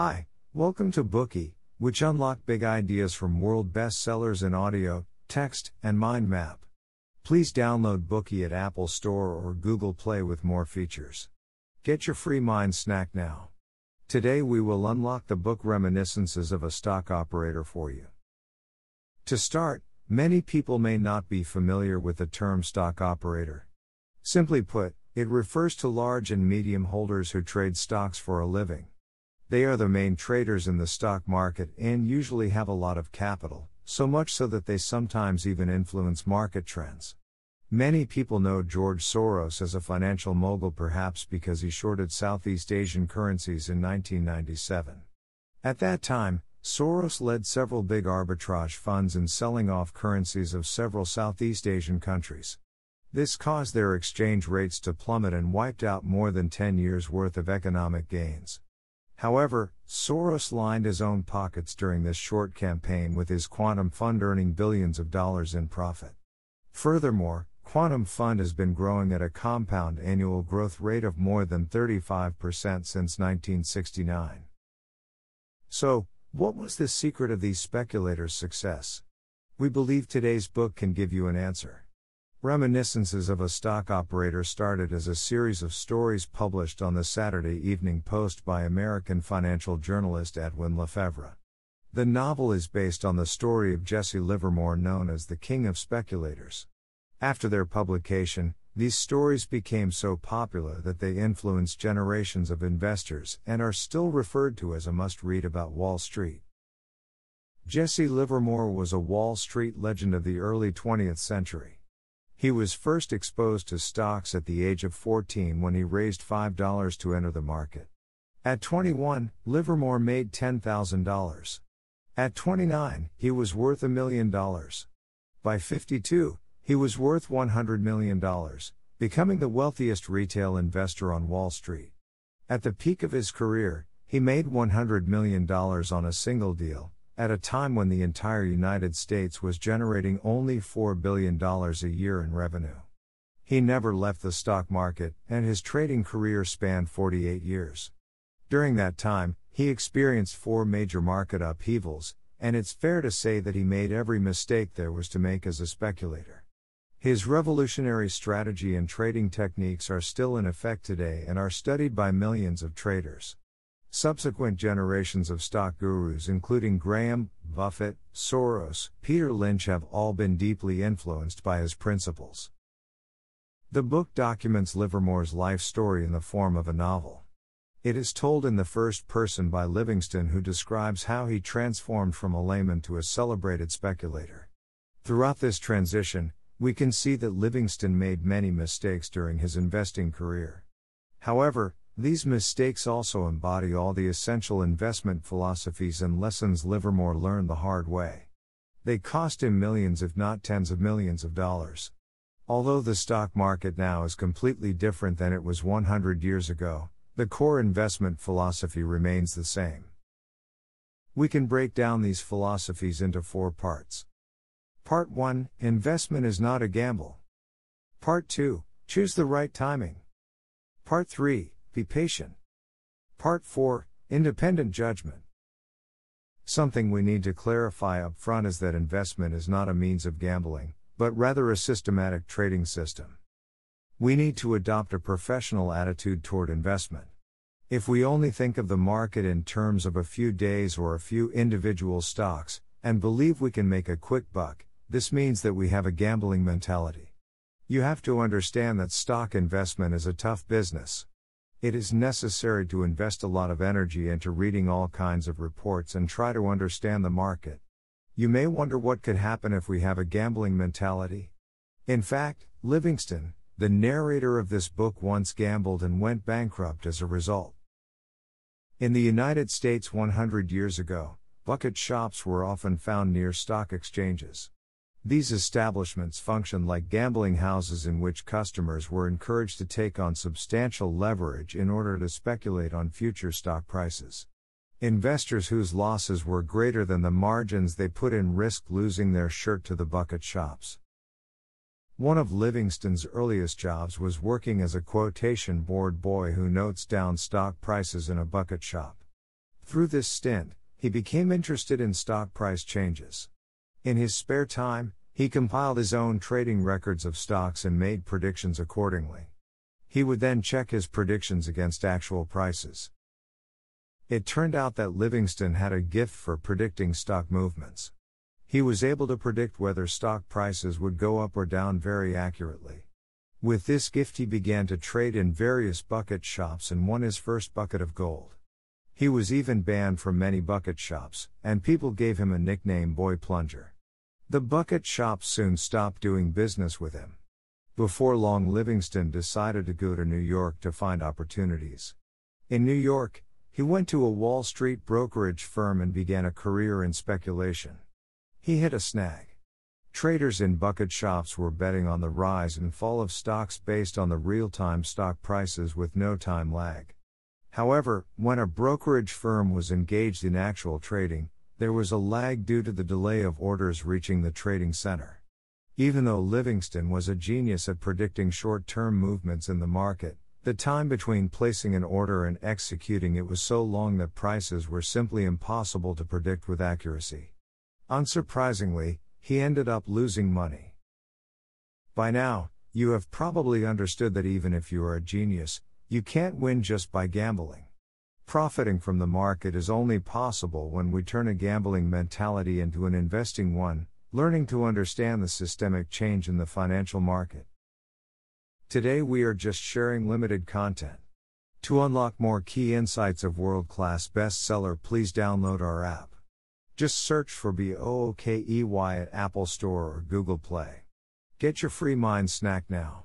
Hi, welcome to Bookie, which unlock big ideas from world bestsellers in audio, text, and mind map. Please download Bookie at Apple Store or Google Play with more features. Get your free mind snack now. Today we will unlock the book Reminiscences of a Stock Operator for you. To start, many people may not be familiar with the term stock operator. Simply put, it refers to large and medium holders who trade stocks for a living. They are the main traders in the stock market and usually have a lot of capital, so much so that they sometimes even influence market trends. Many people know George Soros as a financial mogul, perhaps because he shorted Southeast Asian currencies in 1997. At that time, Soros led several big arbitrage funds in selling off currencies of several Southeast Asian countries. This caused their exchange rates to plummet and wiped out more than 10 years' worth of economic gains. However, Soros lined his own pockets during this short campaign, with his Quantum Fund earning billions of dollars in profit. Furthermore, Quantum Fund has been growing at a compound annual growth rate of more than 35% since 1969. So, what was the secret of these speculators' success? We believe today's book can give you an answer. Reminiscences of a Stock Operator started as a series of stories published on the Saturday Evening Post by American financial journalist Edwin Lefèvre. The novel is based on the story of Jesse Livermore, known as the King of Speculators. After their publication, these stories became so popular that they influenced generations of investors and are still referred to as a must-read about Wall Street. Jesse Livermore was a Wall Street legend of the early 20th century. He was first exposed to stocks at the age of 14 when he raised $5 to enter the market. At 21, Livermore made $10,000. At 29, he was worth $1 million. By 52, he was worth $100 million, becoming the wealthiest retail investor on Wall Street. At the peak of his career, he made $100 million on a single deal, at a time when the entire United States was generating only $4 billion a year in revenue. He never left the stock market, and his trading career spanned 48 years. During that time, he experienced 4 major market upheavals, and it's fair to say that he made every mistake there was to make as a speculator. His revolutionary strategy and trading techniques are still in effect today and are studied by millions of traders. Subsequent generations of stock gurus, including Graham, Buffett, Soros, Peter Lynch, have all been deeply influenced by his principles. The book documents Livermore's life story in the form of a novel. It is told in the first person by Livingston, who describes how he transformed from a layman to a celebrated speculator. Throughout this transition, we can see that Livingston made many mistakes during his investing career. However, these mistakes also embody all the essential investment philosophies and lessons Livermore learned the hard way. They cost him millions, if not tens of millions of dollars. Although the stock market now is completely different than it was 100 years ago, the core investment philosophy remains the same. We can break down these philosophies into 4 parts. Part 1, investment is not a gamble. Part 2, choose the right timing. Part 3, be patient. Part 4, independent judgment. Something we need to clarify up front is that investment is not a means of gambling, but rather a systematic trading system. We need to adopt a professional attitude toward investment. If we only think of the market in terms of a few days or a few individual stocks, and believe we can make a quick buck, this means that we have a gambling mentality. You have to understand that stock investment is a tough business. It is necessary to invest a lot of energy into reading all kinds of reports and try to understand the market. You may wonder what could happen if we have a gambling mentality. In fact, Livingston, the narrator of this book, once gambled and went bankrupt as a result. In the United States 100 years ago, bucket shops were often found near stock exchanges. These establishments functioned like gambling houses in which customers were encouraged to take on substantial leverage in order to speculate on future stock prices. Investors whose losses were greater than the margins they put in risked losing their shirt to the bucket shops. One of Livingston's earliest jobs was working as a quotation board boy who notes down stock prices in a bucket shop. Through this stint, he became interested in stock price changes. In his spare time, he compiled his own trading records of stocks and made predictions accordingly. He would then check his predictions against actual prices. It turned out that Livingston had a gift for predicting stock movements. He was able to predict whether stock prices would go up or down very accurately. With this gift, he began to trade in various bucket shops and won his first bucket of gold. He was even banned from many bucket shops, and people gave him a nickname Boy Plunger. The bucket shops soon stopped doing business with him. Before long, Livingston decided to go to New York to find opportunities. In New York, he went to a Wall Street brokerage firm and began a career in speculation. He hit a snag. Traders in bucket shops were betting on the rise and fall of stocks based on the real-time stock prices with no time lag. However, when a brokerage firm was engaged in actual trading, there was a lag due to the delay of orders reaching the trading center. Even though Livingston was a genius at predicting short-term movements in the market, the time between placing an order and executing it was so long that prices were simply impossible to predict with accuracy. Unsurprisingly, he ended up losing money. By now, you have probably understood that even if you are a genius, you can't win just by gambling. Profiting from the market is only possible when we turn a gambling mentality into an investing one, learning to understand the systemic change in the financial market. Today we are just sharing limited content. To unlock more key insights of world-class bestseller, please download our app. Just search for Bookie at Apple Store or Google Play. Get your free mind snack now.